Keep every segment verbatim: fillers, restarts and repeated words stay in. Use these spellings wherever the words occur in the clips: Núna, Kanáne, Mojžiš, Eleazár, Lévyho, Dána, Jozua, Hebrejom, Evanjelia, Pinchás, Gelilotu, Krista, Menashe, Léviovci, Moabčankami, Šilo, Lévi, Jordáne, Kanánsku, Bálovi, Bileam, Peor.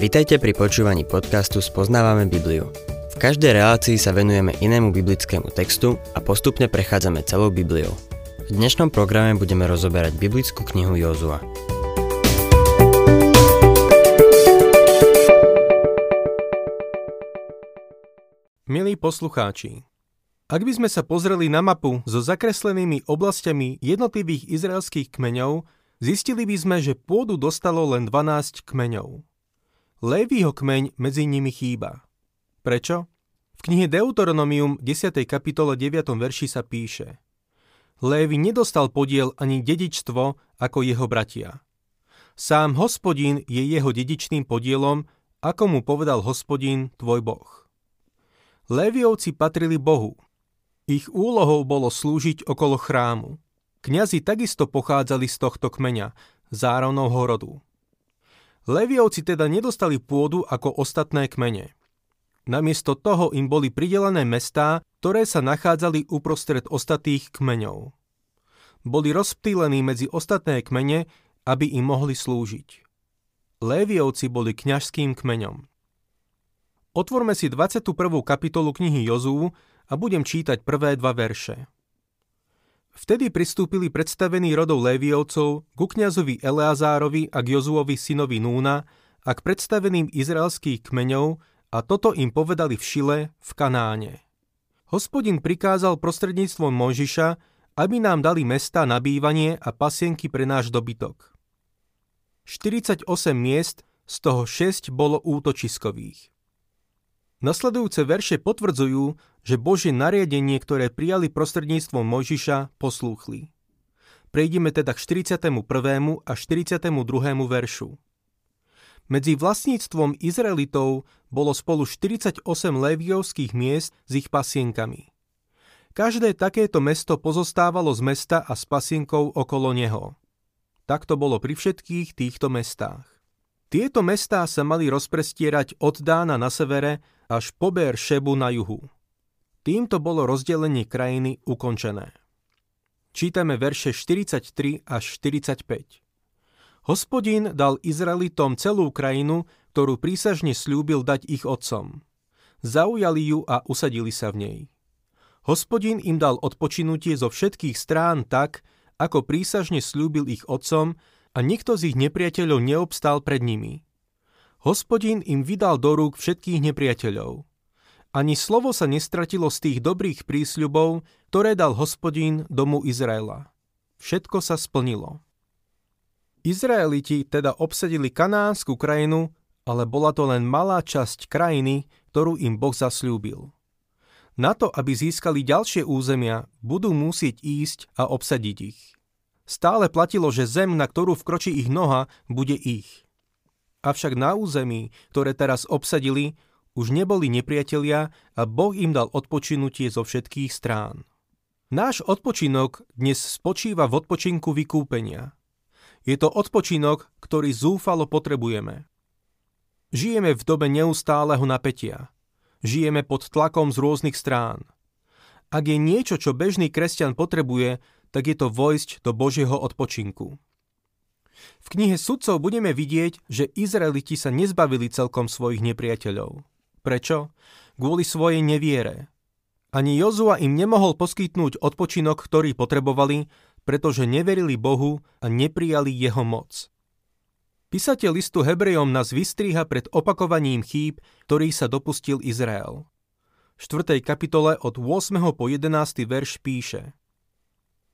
Vitajte pri počúvaní podcastu Poznávame Bibliu. V každej relácii sa venujeme inému biblickému textu a postupne prechádzame celou Bibliou. V dnešnom programe budeme rozoberať biblickú knihu Jozua. Milí poslucháči, ak by sme sa pozreli na mapu so zakreslenými oblastiami jednotlivých izraelských kmeňov, zistili by sme, že pôdu dostalo len dvanásť kmeňov. Lévyho kmeň medzi nimi chýba. Prečo? V knihe Deuteronomium desiatej kapitole deviatom verši sa píše: Lévi nedostal podiel ani dedičstvo ako jeho bratia. Sám Hospodin je jeho dedičným podielom, ako mu povedal Hospodin, tvoj Boh. Léviovci patrili Bohu. Ich úlohou bolo slúžiť okolo chrámu. Kňazi takisto pochádzali z tohto kmeňa, Záronovho rodu. Léviovci teda nedostali pôdu ako ostatné kmene. Namiesto toho im boli pridelené mestá, ktoré sa nachádzali uprostred ostatných kmeňov. Boli rozptýlení medzi ostatné kmene, aby im mohli slúžiť. Léviovci boli kňažským kmeňom. Otvorme si dvadsiatu prvú kapitolu knihy Jozúu a budem čítať prvé dva verše. Vtedy pristúpili predstavení rodov Léviovcov ku kňazovi Eleazárovi a k Jozuovi synovi Núna a k predstaveným izraelských kmeňov a toto im povedali v Šile v Kanáne. Hospodin prikázal prostredníctvom Mojžiša, aby nám dali mestá na bývanie a pasienky pre náš dobytok. štyridsaťosem miest, z toho šesť bolo útočiskových. Nasledujúce verše potvrdzujú, že Božie nariadenie, ktoré prijali prostredníctvom Mojžiša, poslúchli. Prejdeme teda k štyridsiatemu prvému a štyridsiatemu druhému veršu. Medzi vlastníctvom Izraelitov bolo spolu štyridsaťosem léviovských miest s ich pasienkami. Každé takéto mesto pozostávalo z mesta a s pasienkou okolo neho. Tak to bolo pri všetkých týchto mestách. Tieto mestá sa mali rozprestierať od Dána na severe až po Beer šebu na juhu. Týmto bolo rozdelenie krajiny ukončené. Čítame verše štyridsaťtri až štyridsaťpäť. Hospodin dal Izraelitom celú krajinu, ktorú prísažne sľúbil dať ich otcom. Zaujali ju a usadili sa v nej. Hospodin im dal odpočinutie zo všetkých strán tak, ako prísažne sľúbil ich otcom, a nikto z ich nepriateľov neobstál pred nimi. Hospodin im vydal do rúk všetkých nepriateľov. Ani slovo sa nestratilo z tých dobrých prísľubov, ktoré dal Hospodin domu Izraela. Všetko sa splnilo. Izraeliti teda obsadili Kanánsku krajinu, ale bola to len malá časť krajiny, ktorú im Boh zasľúbil. Na to, aby získali ďalšie územia, budú musieť ísť a obsadiť ich. Stále platilo, že zem, na ktorú vkročí ich noha, bude ich. Avšak na území, ktoré teraz obsadili, už neboli nepriatelia a Boh im dal odpočinutie zo všetkých strán. Náš odpočinok dnes spočíva v odpočinku vykúpenia. Je to odpočinok, ktorý zúfalo potrebujeme. Žijeme v dobe neustáleho napätia. Žijeme pod tlakom z rôznych strán. Ak je niečo, čo bežný kresťan potrebuje, tak je to vojsť do Božieho odpočinku. V knihe Sudcov budeme vidieť, že Izraeliti sa nezbavili celkom svojich nepriateľov. Prečo? Kvôli svojej neviere. Ani Jozua im nemohol poskytnúť odpočinok, ktorý potrebovali, pretože neverili Bohu a neprijali jeho moc. Písateľ listu Hebrejom nás vystriha pred opakovaním chýb, ktorých sa dopustil Izrael. V štvrtej kapitole od ôsmeho po jedenásteho verš píše: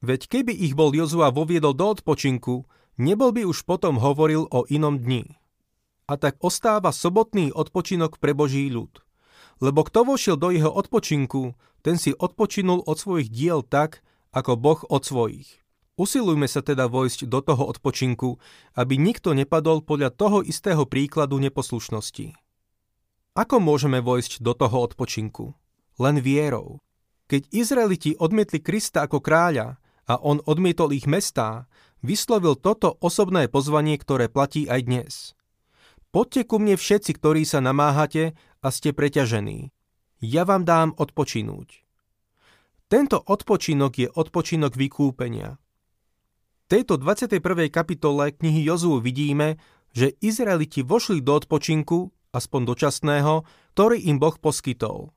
Veď keby ich bol Jozua voviedol do odpočinku, nebol by už potom hovoril o inom dni. A tak ostáva sobotný odpočinok pre Boží ľud. Lebo kto vošiel do jeho odpočinku, ten si odpočinul od svojich diel tak, ako Boh od svojich. Usilujme sa teda vojsť do toho odpočinku, aby nikto nepadol podľa toho istého príkladu neposlušnosti. Ako môžeme vojsť do toho odpočinku? Len vierou. Keď Izraeliti odmietli Krista ako kráľa, a on odmietol ich mestá, vyslovil toto osobné pozvanie, ktoré platí aj dnes. Poďte ku mne všetci, ktorí sa namáhate a ste preťažení. Ja vám dám odpočinúť. Tento odpočinok je odpočinok vykúpenia. V tejto dvadsiatej prvej kapitole knihy Jozua vidíme, že Izraeliti vošli do odpočinku, aspoň dočasného, ktorý im Boh poskytol.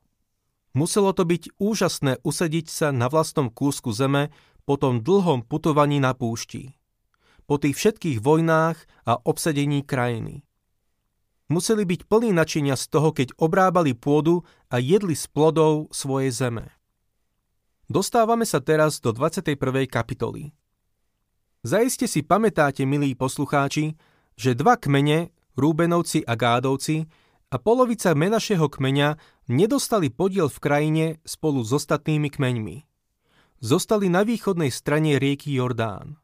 Muselo to byť úžasné usediť sa na vlastnom kúsku zeme po tom dlhom putovaní na púšti, po tých všetkých vojnách a obsadení krajiny. Museli byť plní nadšenia z toho, keď obrábali pôdu a jedli z plodov svojej zeme. Dostávame sa teraz do dvadsiatej prvej kapitoly. Zaiste si pamätáte, milí poslucháči, že dva kmene, Rúbenovci a Gádovci, a polovica Menašeho kmeňa nedostali podiel v krajine spolu s ostatnými kmeňmi. Zostali na východnej strane rieky Jordán.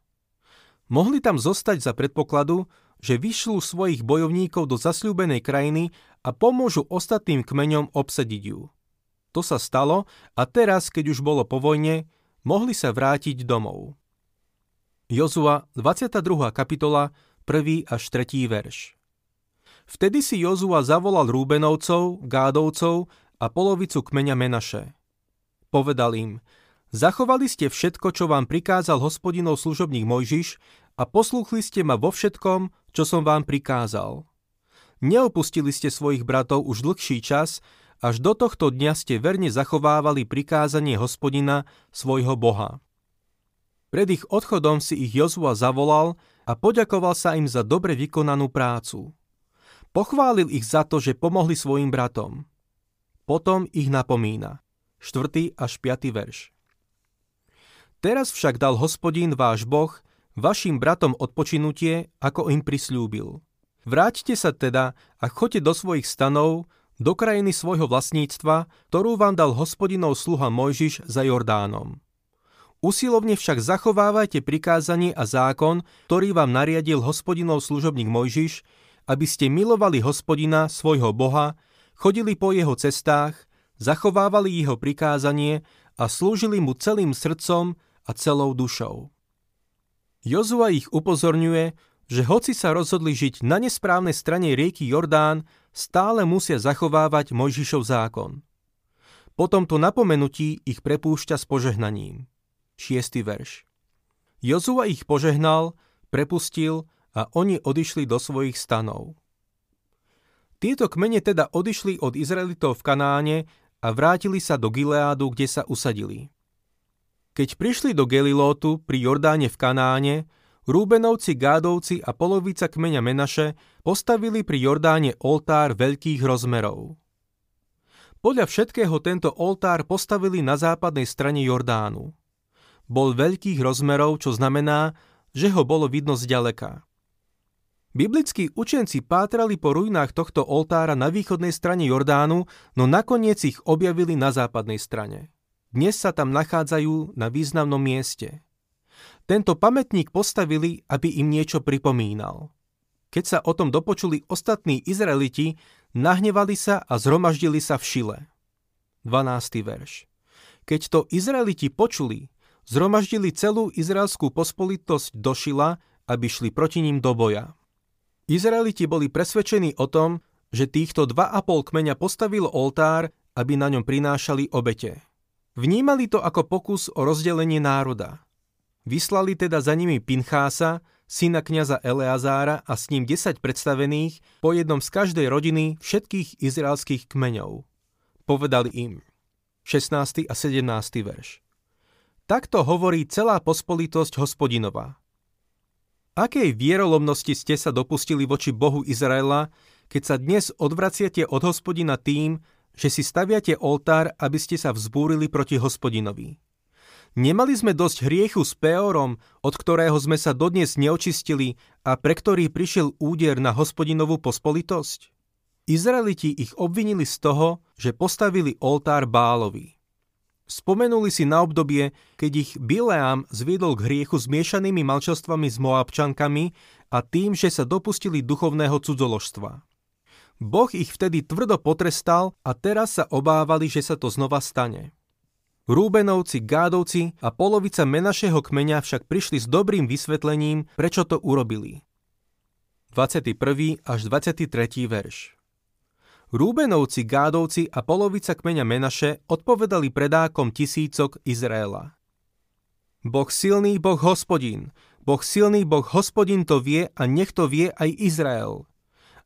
Mohli tam zostať za predpokladu, že vyšľú svojich bojovníkov do zasľúbenej krajiny a pomôžu ostatným kmeňom obsadiť ju. To sa stalo a teraz, keď už bolo po vojne, mohli sa vrátiť domov. Jozua, dvadsiata druhá kapitola, prvý až tretí verš. Vtedy si Jozua zavolal Rúbenovcov, Gádovcov a polovicu kmeňa Menaše. Povedal im, zachovali ste všetko, čo vám prikázal Hospodinov služobník Mojžiš a poslúchli ste ma vo všetkom, čo som vám prikázal. Neopustili ste svojich bratov už dlhší čas, až do tohto dňa ste verne zachovávali prikázanie Hospodina, svojho Boha. Pred ich odchodom si ich Jozua zavolal a poďakoval sa im za dobre vykonanú prácu. Pochválil ich za to, že pomohli svojim bratom. Potom ich napomína. štvrtý až piaty verš. Teraz však dal Hospodín váš Boh vašim bratom odpočinutie, ako im prisľúbil. Vráťte sa teda a choďte do svojich stanov, do krajiny svojho vlastníctva, ktorú vám dal Hospodinov sluha Mojžiš za Jordánom. Usilovne však zachovávajte prikázanie a zákon, ktorý vám nariadil Hospodinov služobník Mojžiš, aby ste milovali Hospodina, svojho Boha, chodili po jeho cestách, zachovávali jeho prikázanie a slúžili mu celým srdcom a celou dušou. Jozua ich upozorňuje, že hoci sa rozhodli žiť na nesprávnej strane rieky Jordán, stále musia zachovávať Mojžišov zákon. Po tomto napomenutí ich prepúšťa s požehnaním. šiesty verš. Jozua ich požehnal, prepustil a oni odišli do svojich stanov. Tieto kmene teda odišli od Izraelitov v Kanáne a vrátili sa do Gileádu, kde sa usadili. Keď prišli do Gelilotu pri Jordáne v Kanáne, Rúbenovci, Gádovci a polovica kmeňa Menaše postavili pri Jordáne oltár veľkých rozmerov. Podľa všetkého tento oltár postavili na západnej strane Jordánu. Bol veľkých rozmerov, čo znamená, že ho bolo vidno zďaleka. Biblickí učenci pátrali po ruinách tohto oltára na východnej strane Jordánu, no nakoniec ich objavili na západnej strane. Dnes sa tam nachádzajú na významnom mieste. Tento pamätník postavili, aby im niečo pripomínal. Keď sa o tom dopočuli ostatní Izraeliti, nahnevali sa a zhromaždili sa v Šile. dvanásty verš. Keď to Izraeliti počuli, zhromaždili celú izraelskú pospolitosť do Šila, aby šli proti ním do boja. Izraeliti boli presvedčení o tom, že týchto dva a pol kmeňa postavil oltár, aby na ňom prinášali obete. Vnímali to ako pokus o rozdelenie národa. Vyslali teda za nimi Pinchása, syna kňaza Eleazára a s ním desať predstavených, po jednom z každej rodiny všetkých izraelských kmeňov. Povedali im. šestnásty a sedemnásty verš. Takto hovorí celá pospolitosť Hospodinová. Akej vierolomnosti ste sa dopustili voči Bohu Izraela, keď sa dnes odvraciate od Hospodina tým, že si staviate oltár, aby ste sa vzbúrili proti Hospodinovi? Nemali sme dosť hriechu s Peorom, od ktorého sme sa dodnes neočistili a pre ktorý prišiel úder na Hospodinovú pospolitosť? Izraeliti ich obvinili z toho, že postavili oltár Bálovi. Spomenuli si na obdobie, keď ich Bileam zviedol k hriechu zmiešanými manželstvami s Moabčankami a tým, že sa dopustili duchovného cudzoložstva. Boh ich vtedy tvrdo potrestal a teraz sa obávali, že sa to znova stane. Rúbenovci, Gádovci a polovica Menašeho kmeňa však prišli s dobrým vysvetlením, prečo to urobili. dvadsiaty prvý až dvadsiaty tretí verš. Rúbenovci, Gádovci a polovica kmeňa Menaše odpovedali predákom tisícok Izraela. Boh silný, Boh Hospodín, Boh silný, Boh hospodin to vie a nech to vie aj Izrael.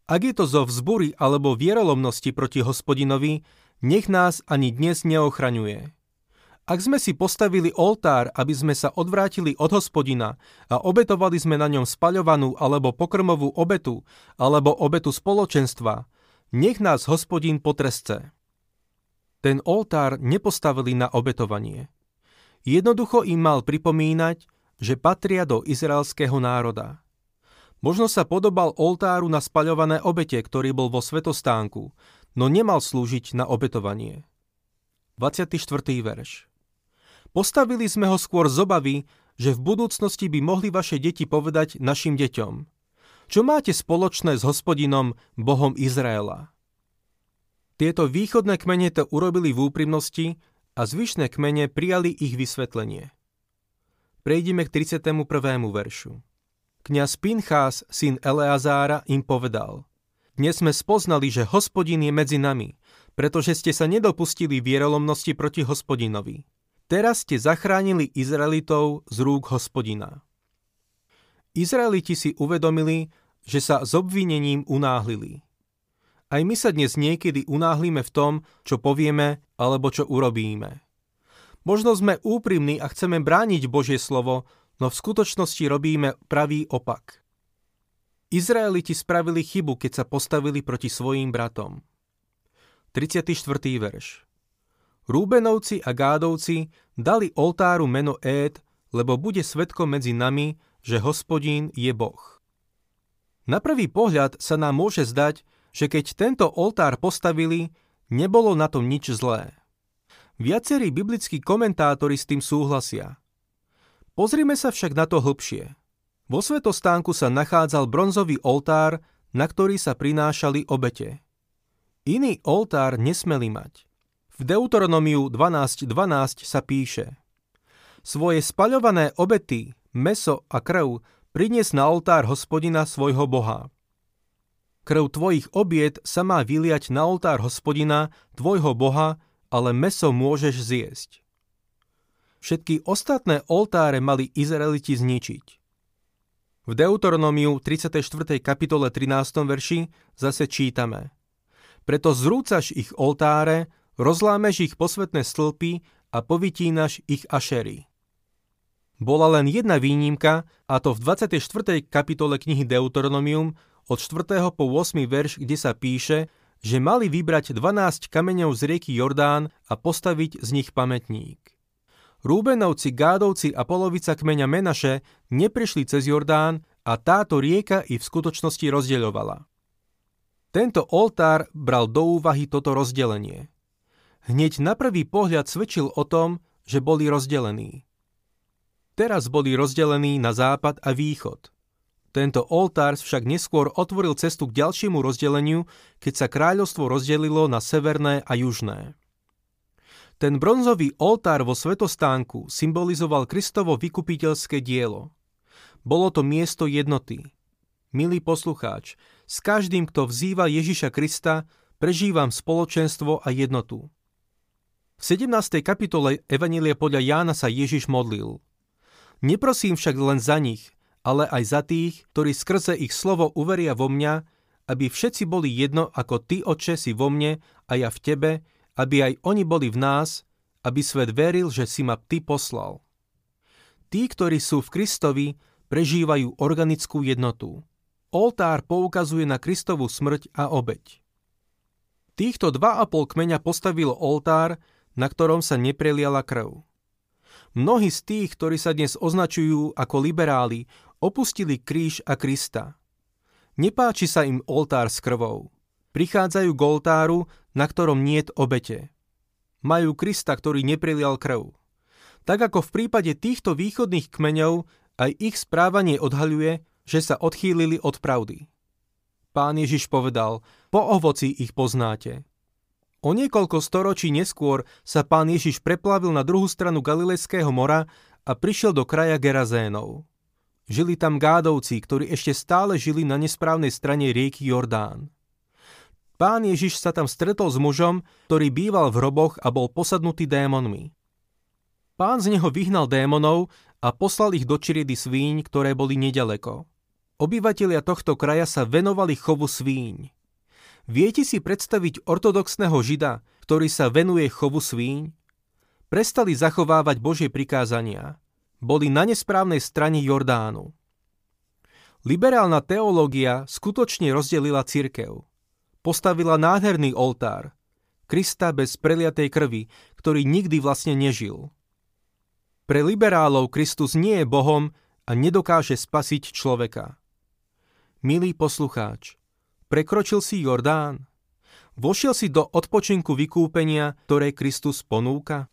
Ak je to zo vzbury alebo vierolomnosti proti hospodinovi, nech nás ani dnes neochraňuje. Ak sme si postavili oltár, aby sme sa odvrátili od hospodina a obetovali sme na ňom spaľovanú alebo pokrmovú obetu alebo obetu spoločenstva, nech nás hospodin potrestce. Ten oltár nepostavili na obetovanie. Jednoducho im mal pripomínať, že patria do izraelského národa. Možno sa podobal oltáru na spaľované obete, ktorý bol vo svetostánku, no nemal slúžiť na obetovanie. dvadsiaty štvrtý verš. Postavili sme ho skôr z obavy, že v budúcnosti by mohli vaše deti povedať našim deťom: čo máte spoločné s hospodinom, Bohom Izraela? Tieto východné kmene to urobili v úprimnosti a zvyšné kmene prijali ich vysvetlenie. Prejdime k tridsiatemu prvému veršu. Kňaz Pinchás, syn Eleazára, im povedal: dnes sme spoznali, že hospodin je medzi nami, pretože ste sa nedopustili vierolomnosti proti hospodinovi. Teraz ste zachránili Izraelitov z rúk hospodina. Izraeliti si uvedomili, že sa s obvinením unáhlili. Aj my sa dnes niekedy unáhlime v tom, čo povieme alebo čo urobíme. Možno sme úprimní a chceme brániť Božie slovo, no v skutočnosti robíme pravý opak. Izraeliti spravili chybu, keď sa postavili proti svojim bratom. tridsiaty štvrtý verš. Rúbenovci a Gádovci dali oltáru meno Éd, lebo bude svedkom medzi nami, že hospodín je Boh. Na prvý pohľad sa nám môže zdať, že keď tento oltár postavili, nebolo na tom nič zlé. Viacerí biblickí komentátori s tým súhlasia. Pozrime sa však na to hlbšie. Vo svetostánku sa nachádzal bronzový oltár, na ktorý sa prinášali obete. Iný oltár nesmeli mať. V Deuteronomiu dvanásť dvanásť sa píše: svoje spaľované obety, mäso a krv prinies na oltár hospodina svojho Boha. Krv tvojich obiet sa má vyliať na oltár hospodina, tvojho Boha, ale mäso môžeš zjesť. Všetky ostatné oltáre mali Izraeliti zničiť. V Deuteronomiu tridsiatej štvrtej kapitole trinástom verši zase čítame: preto zrúcaš ich oltáre, rozlámeš ich posvätné stĺpy a povytínaš ich ašery. Bola len jedna výnimka, a to v dvadsiatej štvrtej kapitole knihy Deuteronomium od štvrtého po ôsmy verš, kde sa píše, že mali vybrať dvanásť kameňov z rieky Jordán a postaviť z nich pamätník. Rúbenovci, Gádovci a polovica kmeňa Menashe neprišli cez Jordán a táto rieka ich v skutočnosti rozdeľovala. Tento oltár bral do úvahy toto rozdelenie. Hneď na prvý pohľad svedčil o tom, že boli rozdelení. Teraz boli rozdelení na západ a východ. Tento oltár však neskôr otvoril cestu k ďalšiemu rozdeleniu, keď sa kráľovstvo rozdelilo na severné a južné. Ten bronzový oltár vo svetostánku symbolizoval Kristovo vykupiteľské dielo. Bolo to miesto jednoty. Milý poslucháč, s každým, kto vzýva Ježiša Krista, prežívam spoločenstvo a jednotu. V sedemnástej kapitole Evanjelia podľa Jána sa Ježiš modlil: neprosím však len za nich, ale aj za tých, ktorí skrze ich slovo uveria vo mňa, aby všetci boli jedno, ako ty, Otče, si vo mne a ja v tebe, aby aj oni boli v nás, aby svet veril, že si ma ty poslal. Tí, ktorí sú v Kristovi, prežívajú organickú jednotu. Oltár poukazuje na Kristovu smrť a obeť. Týchto dva a pol kmeňa postavilo oltár, na ktorom sa nepreliala krv. Mnohí z tých, ktorí sa dnes označujú ako liberáli, opustili kríž a Krista. Nepáči sa im oltár s krvou. Prichádzajú k oltáru, na ktorom niet obete. Majú Krista, ktorý neprelial krv. Tak ako v prípade týchto východných kmeňov, aj ich správanie odhaľuje, že sa odchýlili od pravdy. Pán Ježiš povedal: po ovoci ich poznáte. O niekoľko storočí neskôr sa Pán Ježiš preplavil na druhú stranu Galilejského mora a prišiel do kraja Gerazénov. Žili tam Gádovci, ktorí ešte stále žili na nesprávnej strane rieky Jordán. Pán Ježiš sa tam stretol s mužom, ktorý býval v hroboch a bol posadnutý démonmi. Pán z neho vyhnal démonov a poslal ich do čriedy svíň, ktoré boli nedaleko. Obyvatelia tohto kraja sa venovali chovu svíň. Viete si predstaviť ortodoxného Žida, ktorý sa venuje chovu svíň? Prestali zachovávať Božie prikázania. Boli na nesprávnej strane Jordánu. Liberálna teológia skutočne rozdelila cirkev. Postavila nádherný oltár. Krista bez preliatej krvi, ktorý nikdy vlastne nežil. Pre liberálov Kristus nie je Bohom a nedokáže spasiť človeka. Milý poslucháč, prekročil si Jordán? Vošiel si do odpočinku vykúpenia, ktoré Kristus ponúka?